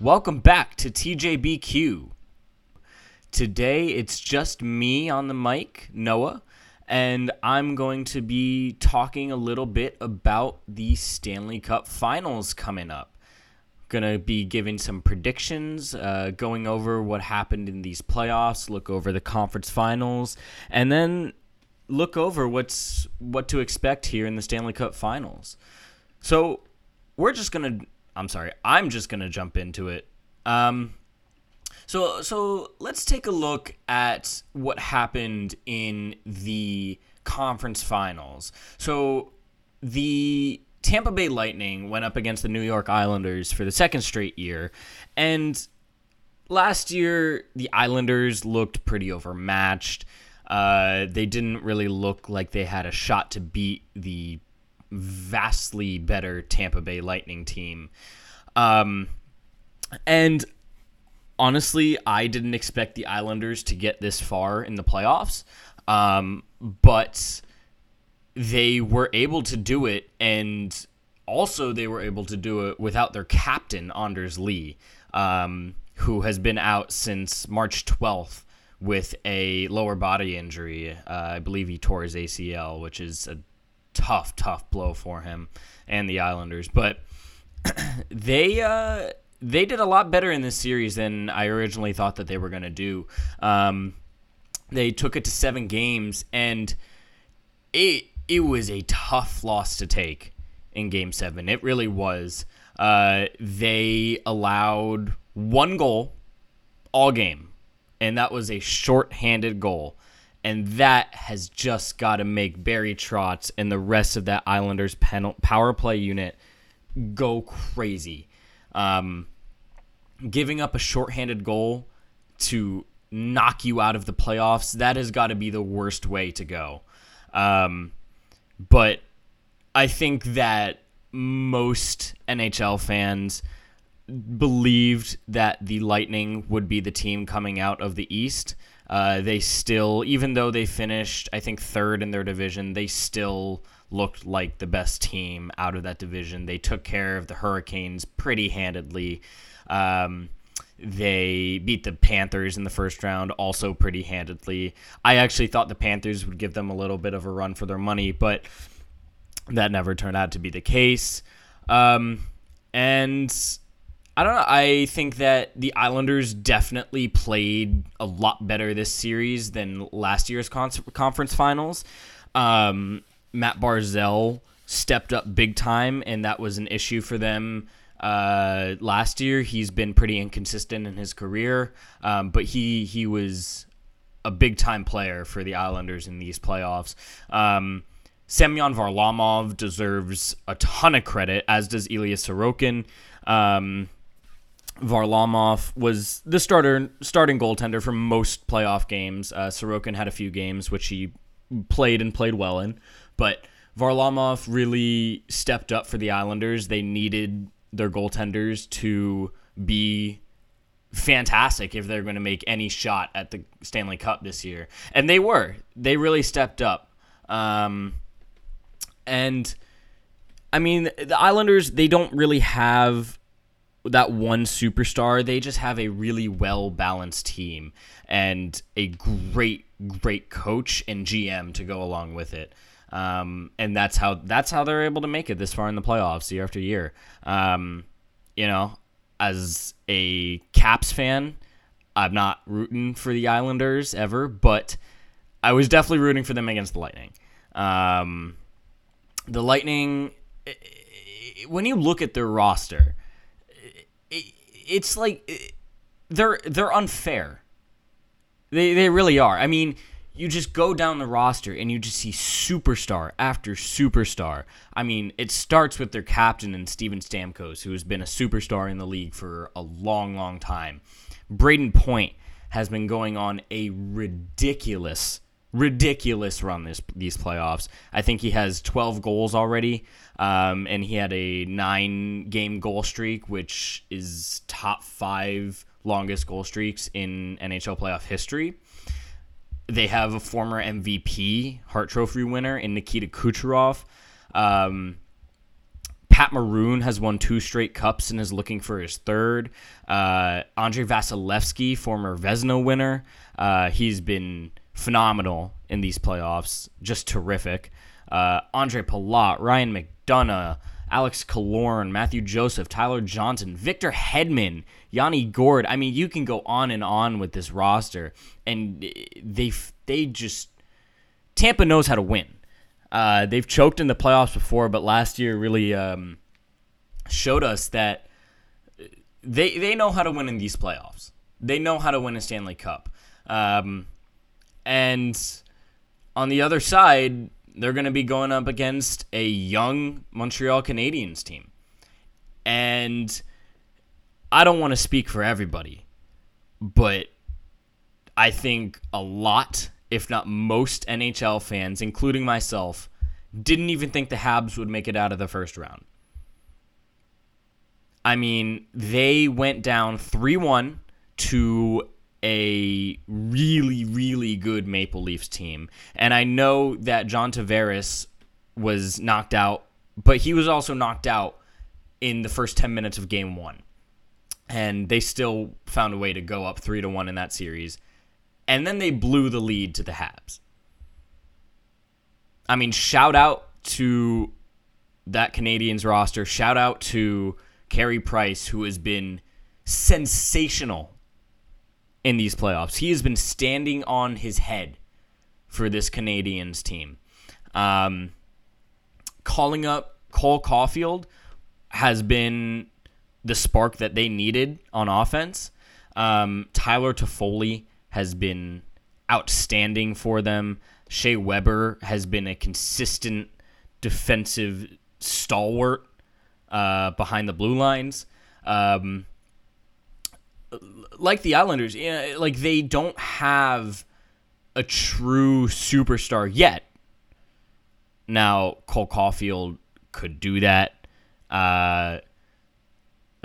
Welcome back to TJBQ. Today it's just me on the mic, Noah, and I'm going to be talking a little bit about the Stanley Cup Finals coming up. Going to be giving some predictions, going over what happened in these playoffs, look over the conference finals, and then look over what to expect here in the Stanley Cup Finals. So I'm just going to jump into it. So let's take a look at what happened in the conference finals. So the Tampa Bay Lightning went up against the New York Islanders for the second straight year. And last year, the Islanders looked pretty overmatched. They didn't really look like they had a shot to beat the vastly better Tampa Bay Lightning team. And honestly, I didn't expect the Islanders to get this far in the playoffs, but they were able to do it, and also they were able to do it without their captain, Anders Lee, who has been out since March 12th with a lower body injury. I believe he tore his ACL, which is a tough blow for him and the Islanders, but they did a lot better in this series than I originally thought that they were going to do. They took it to 7 games, and it was a tough loss to take in Game 7. It really was. They allowed 1 goal all game, and that was a shorthanded goal. And that has just got to make Barry Trotz and the rest of that Islanders power play unit go crazy. Giving up a shorthanded goal to knock you out of the playoffs, that has got to be the worst way to go. But I think that most NHL fans believed that the Lightning would be the team coming out of the East. They still, even though they finished, I think, 3rd in their division, they still looked like the best team out of that division. They took care of the Hurricanes pretty handedly. They beat the Panthers in the first round also pretty handedly. I actually thought the Panthers would give them a little bit of a run for their money, but that never turned out to be the case. And I don't know. I think that the Islanders definitely played a lot better this series than last year's conference finals. Mat Barzal stepped up big time, and that was an issue for them last year. He's been pretty inconsistent in his career, but he was a big-time player for the Islanders in these playoffs. Semyon Varlamov deserves a ton of credit, as does Ilya Sorokin. Varlamov was the starting goaltender for most playoff games. Sorokin had a few games which he played well in, but Varlamov really stepped up for the Islanders. They needed their goaltenders to be fantastic if they're going to make any shot at the Stanley Cup this year, and they were. They really stepped up, and I mean, the Islanders, they don't really have that one superstar. They just have a really well-balanced team and a great coach and GM to go along with it. And that's how they're able to make it this far in the playoffs year after year. As a Caps fan, I'm not rooting for the Islanders ever, but I was definitely rooting for them against the Lightning. The Lightning, when you look at their roster, it's like they're unfair. They really are. I mean, you just go down the roster and you just see superstar after superstar. I mean, it starts with their captain and Steven Stamkos, who has been a superstar in the league for a long time. Brayden Point has been going on a ridiculous run these playoffs. I think he has 12 goals already, and he had a 9-game goal streak, which is top 5 longest goal streaks in NHL playoff history. They have a former MVP, Hart Trophy winner in Nikita Kucherov. Pat Maroon has won 2 straight cups and is looking for his third. Andrei Vasilevskiy, former Vezina winner, he's been phenomenal in these playoffs, just terrific. Andre Palat, Ryan McDonagh, Alex Killorn, Mathieu Joseph, Tyler Johnson, Victor Hedman, Yanni Gourde. I mean, you can go on and on with this roster, and they just – Tampa knows how to win. They've choked in the playoffs before, but last year really showed us that they know how to win in these playoffs. They know how to win a Stanley Cup. And on the other side, they're going to be going up against a young Montreal Canadiens team. And I don't want to speak for everybody, but I think a lot, if not most, NHL fans, including myself, didn't even think the Habs would make it out of the first round. I mean, they went down 3-1 to a really, really good Maple Leafs team. And I know that John Tavares was knocked out, but he was also knocked out in the first 10 minutes of Game 1. And they still found a way to go up 3-1 in that series. And then they blew the lead to the Habs. I mean, shout out to that Canadiens roster. Shout out to Carey Price, who has been sensational in these playoffs. He has been standing on his head for this Canadiens team. Calling up Cole Caufield has been the spark that they needed on offense. Tyler Toffoli has been outstanding for them. Shea Weber has been a consistent defensive stalwart behind the blue lines. Like the Islanders, you know, like they don't have a true superstar yet. Now, Cole Caufield could do that. A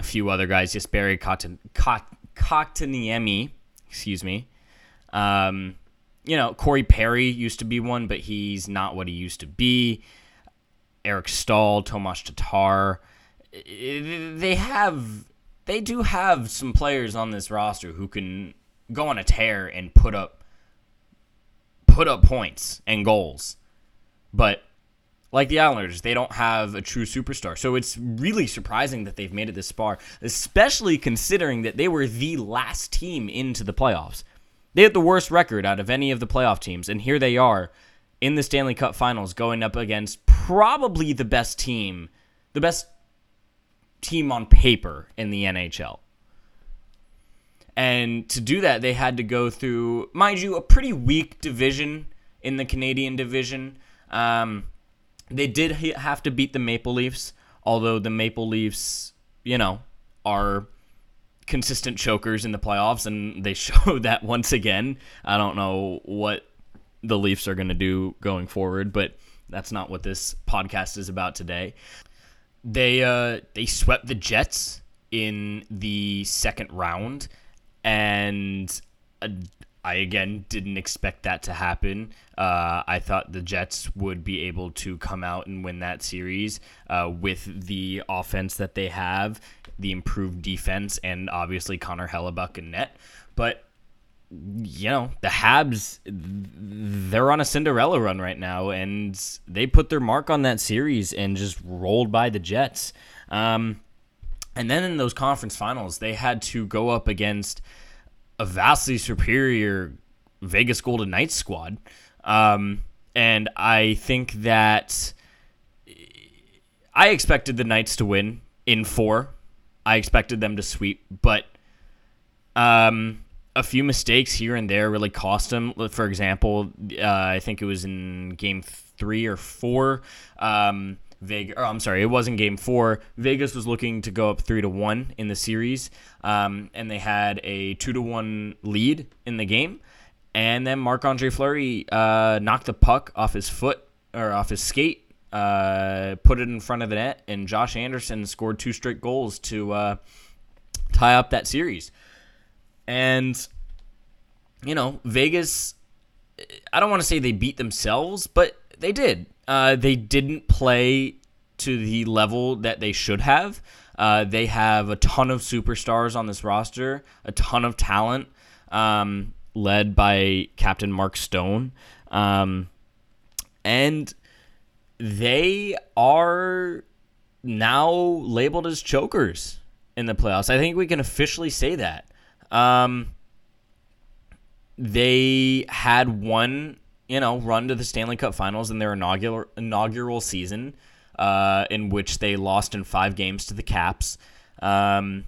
few other guys, just Barry Kotkaniemi, excuse me. You know, Corey Perry used to be one, but he's not what he used to be. Eric Stahl, Tomas Tatar. They do have some players on this roster who can go on a tear and put up points and goals. But like the Islanders, they don't have a true superstar. So it's really surprising that they've made it this far, especially considering that they were the last team into the playoffs. They had the worst record out of any of the playoff teams, and here they are in the Stanley Cup Finals going up against probably the best team on paper in the NHL. And to do that, they had to go through, mind you, a pretty weak division in the Canadian division. They did have to beat the Maple Leafs, although the Maple Leafs, you know, are consistent chokers in the playoffs, and they showed that once again. I don't know what the Leafs are going to do going forward, but that's not what this podcast is about today. They swept the Jets in the second round, and I again didn't expect that to happen. I thought the Jets would be able to come out and win that series with the offense that they have, the improved defense, and obviously Connor Hellebuck in net. But, you know, the Habs, they're on a Cinderella run right now, and they put their mark on that series and just rolled by the Jets. And then in those conference finals, they had to go up against a vastly superior Vegas Golden Knights squad. And I think that I expected the Knights to win in 4. I expected them to sweep, but a few mistakes here and there really cost them. For example, I think it was in Game 3 or 4. It was in Game 4. Vegas was looking to go up 3-1 in the series, and they had a 2-1 lead in the game. And then Marc-Andre Fleury knocked the puck off his foot or off his skate. Put it in front of the net, and Josh Anderson scored 2 straight goals to tie up that series. And, you know, Vegas, I don't want to say they beat themselves, but they did. They didn't play to the level that they should have. They have a ton of superstars on this roster, a ton of talent, led by Captain Mark Stone. And they are now labeled as chokers in the playoffs. I think we can officially say that. They had one, run to the Stanley Cup Finals in their inaugural season, in which they lost in 5 games to the Caps. The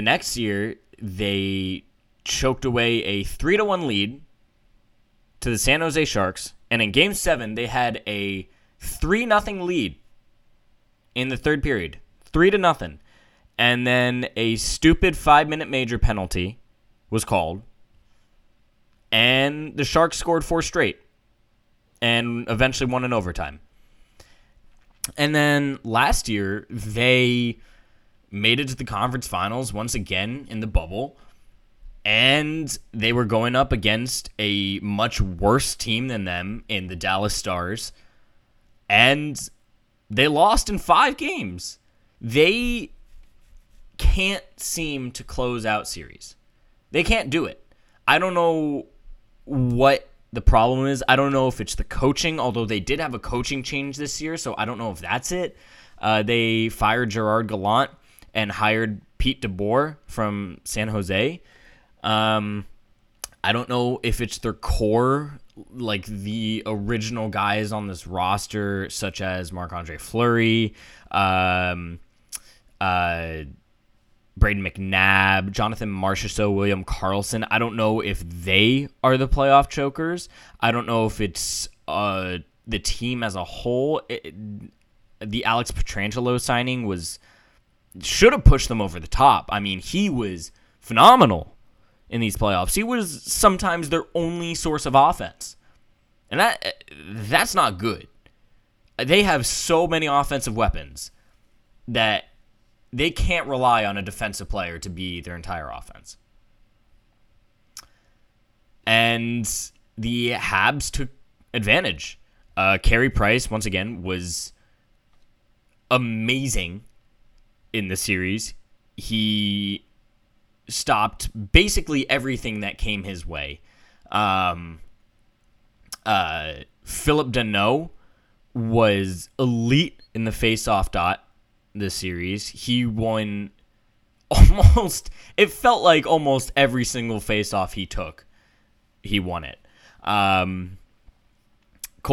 next year, they choked away a 3-1 lead to the San Jose Sharks, and in Game 7, they had a 3-0 lead in the third period, 3-0, and then a stupid 5-minute major penalty was called, and the Sharks scored 4 straight, and eventually won in overtime. And then last year, they made it to the conference finals once again in the bubble, and they were going up against a much worse team than them in the Dallas Stars, and they lost in 5 games. They can't seem to close out series. They can't do it. I don't know what the problem is. I don't know if it's the coaching, although they did have a coaching change this year, so I don't know if that's it. They fired Gerard Gallant and hired Pete DeBoer from San Jose. I don't know if it's their core, like the original guys on this roster, such as Marc-Andre Fleury, Brayden McNabb, Jonathan Marchessault, William Karlsson. I don't know if they are the playoff chokers. I don't know if it's the team as a whole. The Alex Pietrangelo signing should have pushed them over the top. I mean, he was phenomenal in these playoffs. He was sometimes their only source of offense, and that's not good. They have so many offensive weapons that they can't rely on a defensive player to be their entire offense. And the Habs took advantage. Carey Price, once again, was amazing in the series. He stopped basically everything that came his way. Phillip Danault was elite in the face-off dot this series. He won almost every single face-off he took. He won it. Cole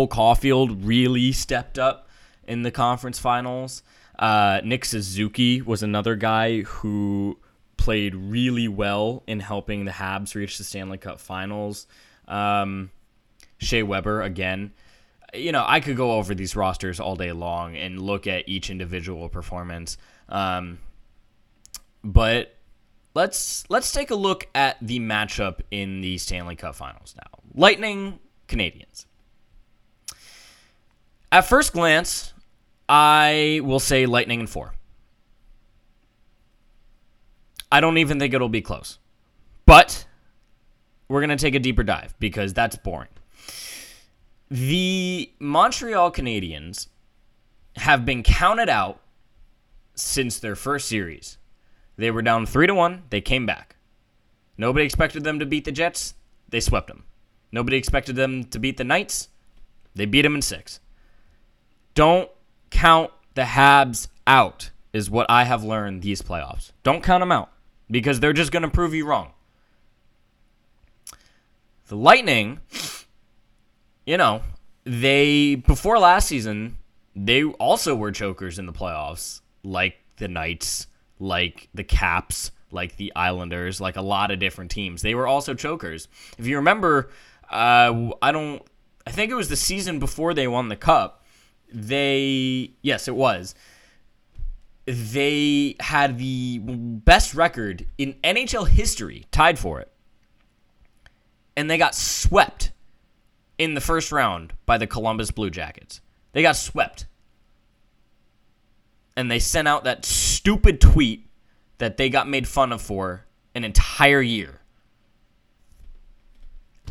Caufield really stepped up in the conference finals. Nick Suzuki was another guy who played really well in helping the Habs reach the Stanley Cup Finals. Shea Weber, again. I could go over these rosters all day long and look at each individual performance. But let's take a look at the matchup in the Stanley Cup Finals now. Lightning, Canadiens. At first glance, I will say Lightning in 4. I don't even think it'll be close. But we're going to take a deeper dive because that's boring. The Montreal Canadiens have been counted out since their first series. They were down 3-1. They came back. Nobody expected them to beat the Jets. They swept them. Nobody expected them to beat the Knights. They beat them in 6. Don't count the Habs out is what I have learned these playoffs. Don't count them out because they're just going to prove you wrong. The Lightning... before last season, they also were chokers in the playoffs, like the Knights, like the Caps, like the Islanders, like a lot of different teams. They were also chokers. If you remember, I think it was the season before they won the Cup. Yes, it was. They had the best record in NHL history, tied for it. And they got swept in the first round by the Columbus Blue Jackets. They got swept. And they sent out that stupid tweet that they got made fun of for an entire year.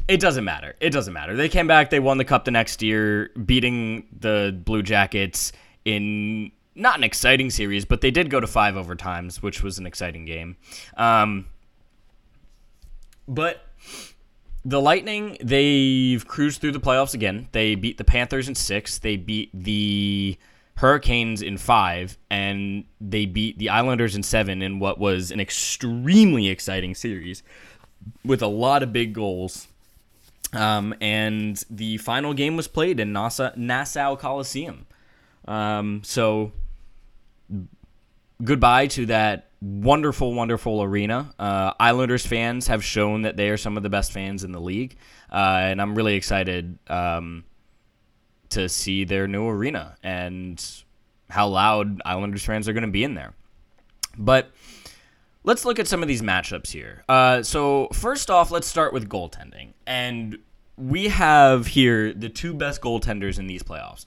It doesn't matter. It doesn't matter. They came back. They won the Cup the next year, beating the Blue Jackets in not an exciting series, but they did go to 5 overtimes, which was an exciting game. But the Lightning, they've cruised through the playoffs again. They beat the Panthers in 6. They beat the Hurricanes in 5, and they beat the Islanders in 7 in what was an extremely exciting series with a lot of big goals. And the final game was played in Nassau Coliseum. So goodbye to that wonderful, wonderful arena. Islanders fans have shown that they are some of the best fans in the league. And I'm really excited to see their new arena and how loud Islanders fans are going to be in there. But let's look at some of these matchups here. So first off, let's start with goaltending. And we have here the two best goaltenders in these playoffs.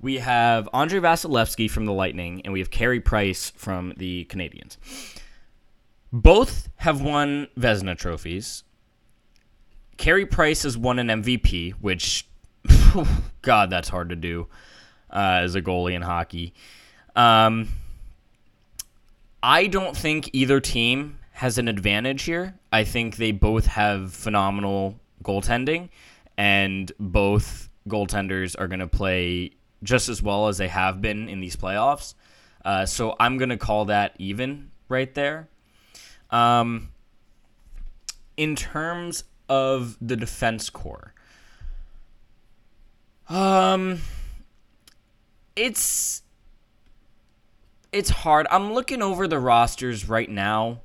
We have Andrei Vasilevskiy from the Lightning, and we have Carey Price from the Canadiens. Both have won Vezina trophies. Carey Price has won an MVP, which, God, that's hard to do as a goalie in hockey. I don't think either team has an advantage here. I think they both have phenomenal goaltending, and both goaltenders are going to play just as well as they have been in these playoffs. So I'm going to call that even right there. In terms of the defense corps, it's hard. I'm looking over the rosters right now.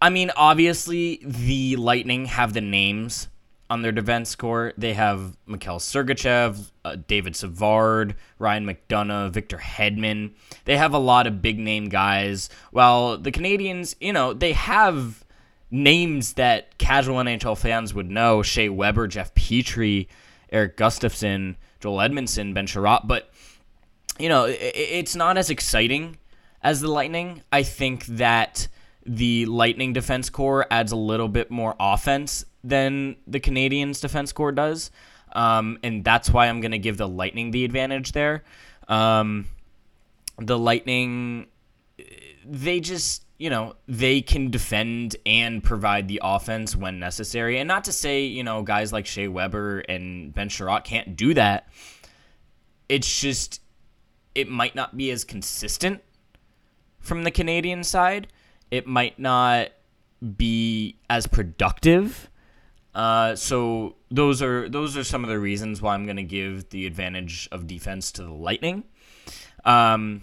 I mean, obviously, the Lightning have the names on their defense corps. They have Mikhail Sergachev, David Savard, Ryan McDonagh, Victor Hedman. They have a lot of big-name guys. While the Canadiens, you know, they have names that casual NHL fans would know. Shea Weber, Jeff Petrie, Eric Gustafson, Joel Edmondson, Ben Chiarot. But, you know, it's not as exciting as the Lightning. I think that the Lightning defense corps adds a little bit more offense than the Canadiens' defense corps does. And that's why I'm going to give the Lightning the advantage there. The Lightning, they just, you know, they can defend and provide the offense when necessary. And not to say, you know, guys like Shea Weber and Ben Chiarot can't do that. It's just, it might not be as consistent from the Canadian side. It might not be as productive. So those are some of the reasons why I'm going to give the advantage of defense to the Lightning. Now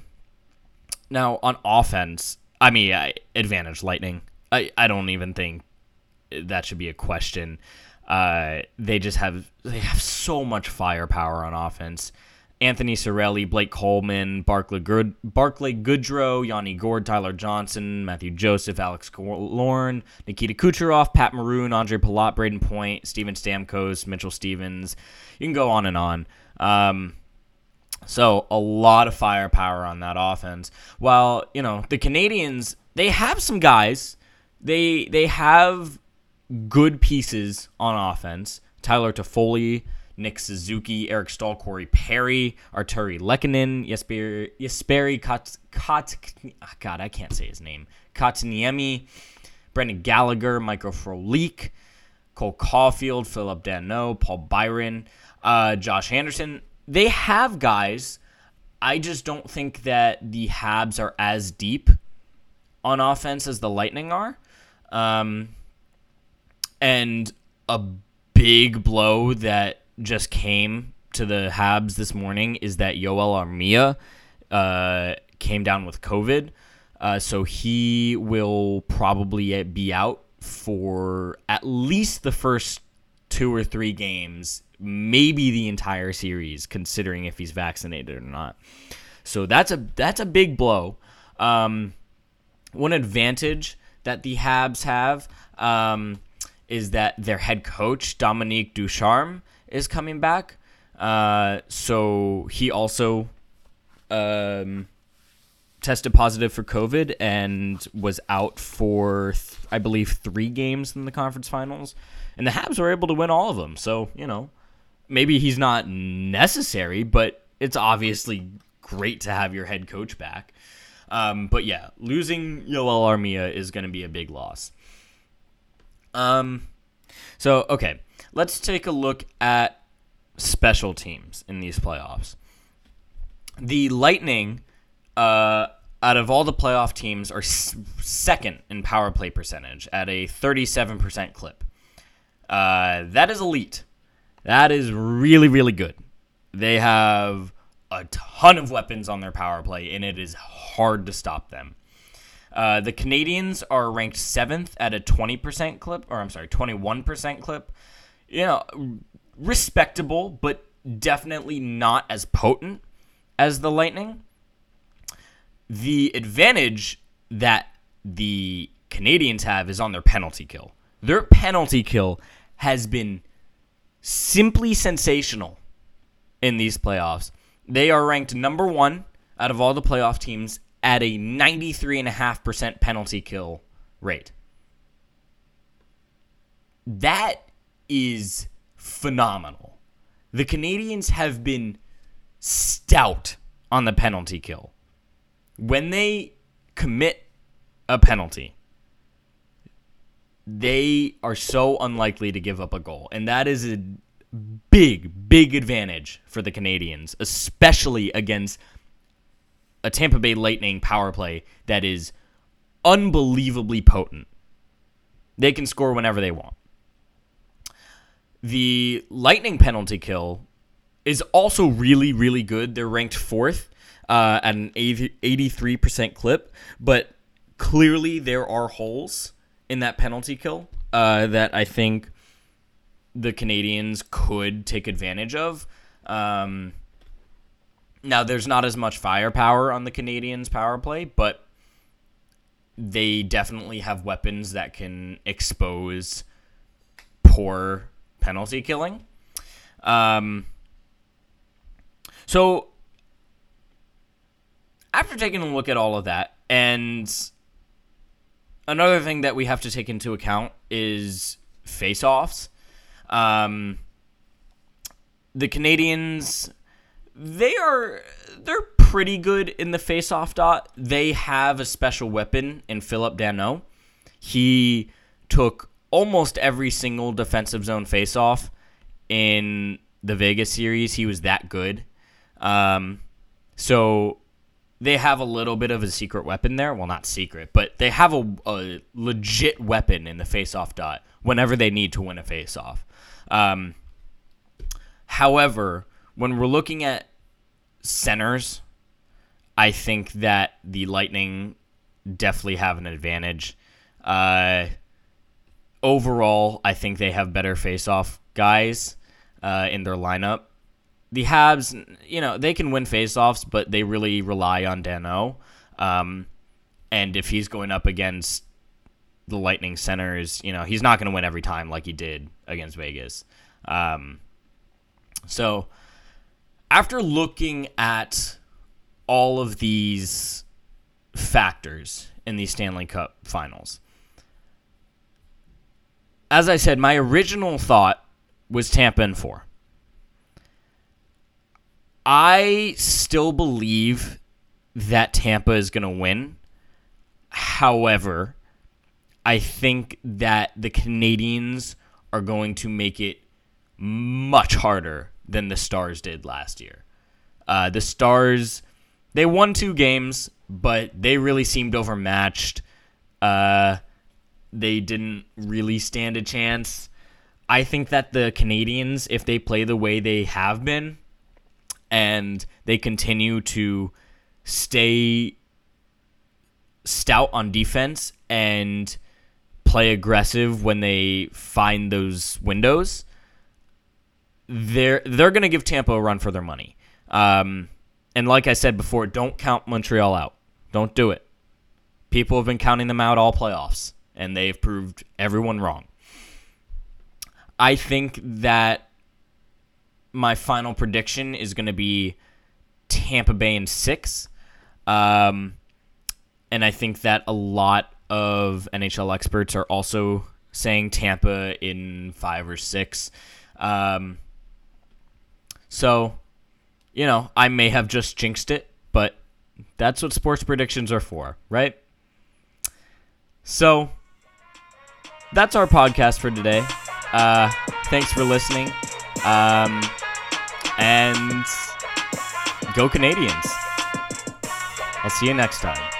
on offense, I mean, advantage Lightning. I don't even think that should be a question. They have so much firepower on offense. Anthony Cirelli, Blake Coleman, Barclay Goodrow, Yanni Gourde, Tyler Johnson, Mathieu Joseph, Alex Killorn, Nikita Kucherov, Pat Maroon, Andre Palat, Brayden Point, Steven Stamkos, Mitchell Stevens. You can go on and on. So a lot of firepower on that offense. While, you know, the Canadiens, they have some guys. They have good pieces on offense. Tyler Toffoli, Nick Suzuki, Eric Staal, Corey Perry, Arturi Lehkonen, Jesperi Kotkaniemi, Brendan Gallagher, Michael Frolik, Cole Caufield, Phillip Danault, Paul Byron, Josh Anderson. They have guys. I just don't think that the Habs are as deep on offense as the Lightning are. And a big blow that just came to the Habs this morning is that Joel Armia came down with COVID. So he will probably be out for at least the first 2 or 3 games, maybe the entire series, considering if he's vaccinated or not. So that's a big blow. One advantage that the Habs have is that their head coach, Dominique Ducharme, is coming back. So he also tested positive for COVID and was out for, I believe, 3 games in the conference finals. And the Habs were able to win all of them. So, you know, maybe he's not necessary, but it's obviously great to have your head coach back. But yeah, losing Joel Armia is going to be a big loss. So, okay, let's take a look at special teams in these playoffs. The Lightning, out of all the playoff teams, are second in power play percentage at a 37% clip. That is elite. That is really, really good. They have a ton of weapons on their power play, and it is hard to stop them. The Canadiens are ranked 7th at a 20% clip, or I'm sorry, 21% clip. You know, respectable, but definitely not as potent as the Lightning. The advantage that the Canadiens have is on their penalty kill. Their penalty kill has been simply sensational in these playoffs. They are ranked number 1 out of all the playoff teams at a 93.5% penalty kill rate. That is phenomenal. The Canadiens have been stout on the penalty kill. When they commit a penalty, they are so unlikely to give up a goal. And that is a big, big advantage for the Canadiens, especially against a Tampa Bay Lightning power play that is unbelievably potent. They can score whenever they want. The Lightning penalty kill is also really, really good. They're ranked 4th at an 83% clip, but clearly there are holes in that penalty kill that I think the Canadiens could take advantage of. Now, there's not as much firepower on the Canadiens' power play, but they definitely have weapons that can expose poor penalty killing. So, after taking a look at all of that, and another thing that we have to take into account is face-offs. The Canadiens, They're pretty good in the faceoff dot. They have a special weapon in Phillip Danault. He took almost every single defensive zone faceoff in the Vegas series. He was that good. So they have a little bit of a secret weapon there. Well, not secret, but they have a legit weapon in the faceoff dot whenever they need to win a faceoff. However, when we're looking at centers, I think that the Lightning definitely have an advantage. Overall, I think they have better face-off guys in their lineup. The Habs, you know, they can win face-offs, but they really rely on Danault. And if he's going up against the Lightning centers, you know, he's not going to win every time like he did against Vegas. So, after looking at all of these factors in the Stanley Cup Finals, as I said, my original thought was Tampa in 4. I still believe that Tampa is going to win. However, I think that the Canadiens are going to make it much harder than the Stars did last year. The Stars, they won 2 games, but they really seemed overmatched. They didn't really stand a chance. I think that the Canadiens, if they play the way they have been, and they continue to stay stout on defense and play aggressive when they find those windows, They're going to give Tampa a run for their money. And like I said before, don't count Montreal out. Don't do it. People have been counting them out all playoffs, and they've proved everyone wrong. I think that my final prediction is going to be Tampa Bay in 6. And I think that a lot of NHL experts are also saying Tampa in 5 or 6. So, you know, I may have just jinxed it, but that's what sports predictions are for, right? So, that's our podcast for today. Thanks for listening. And go Canadiens. I'll see you next time.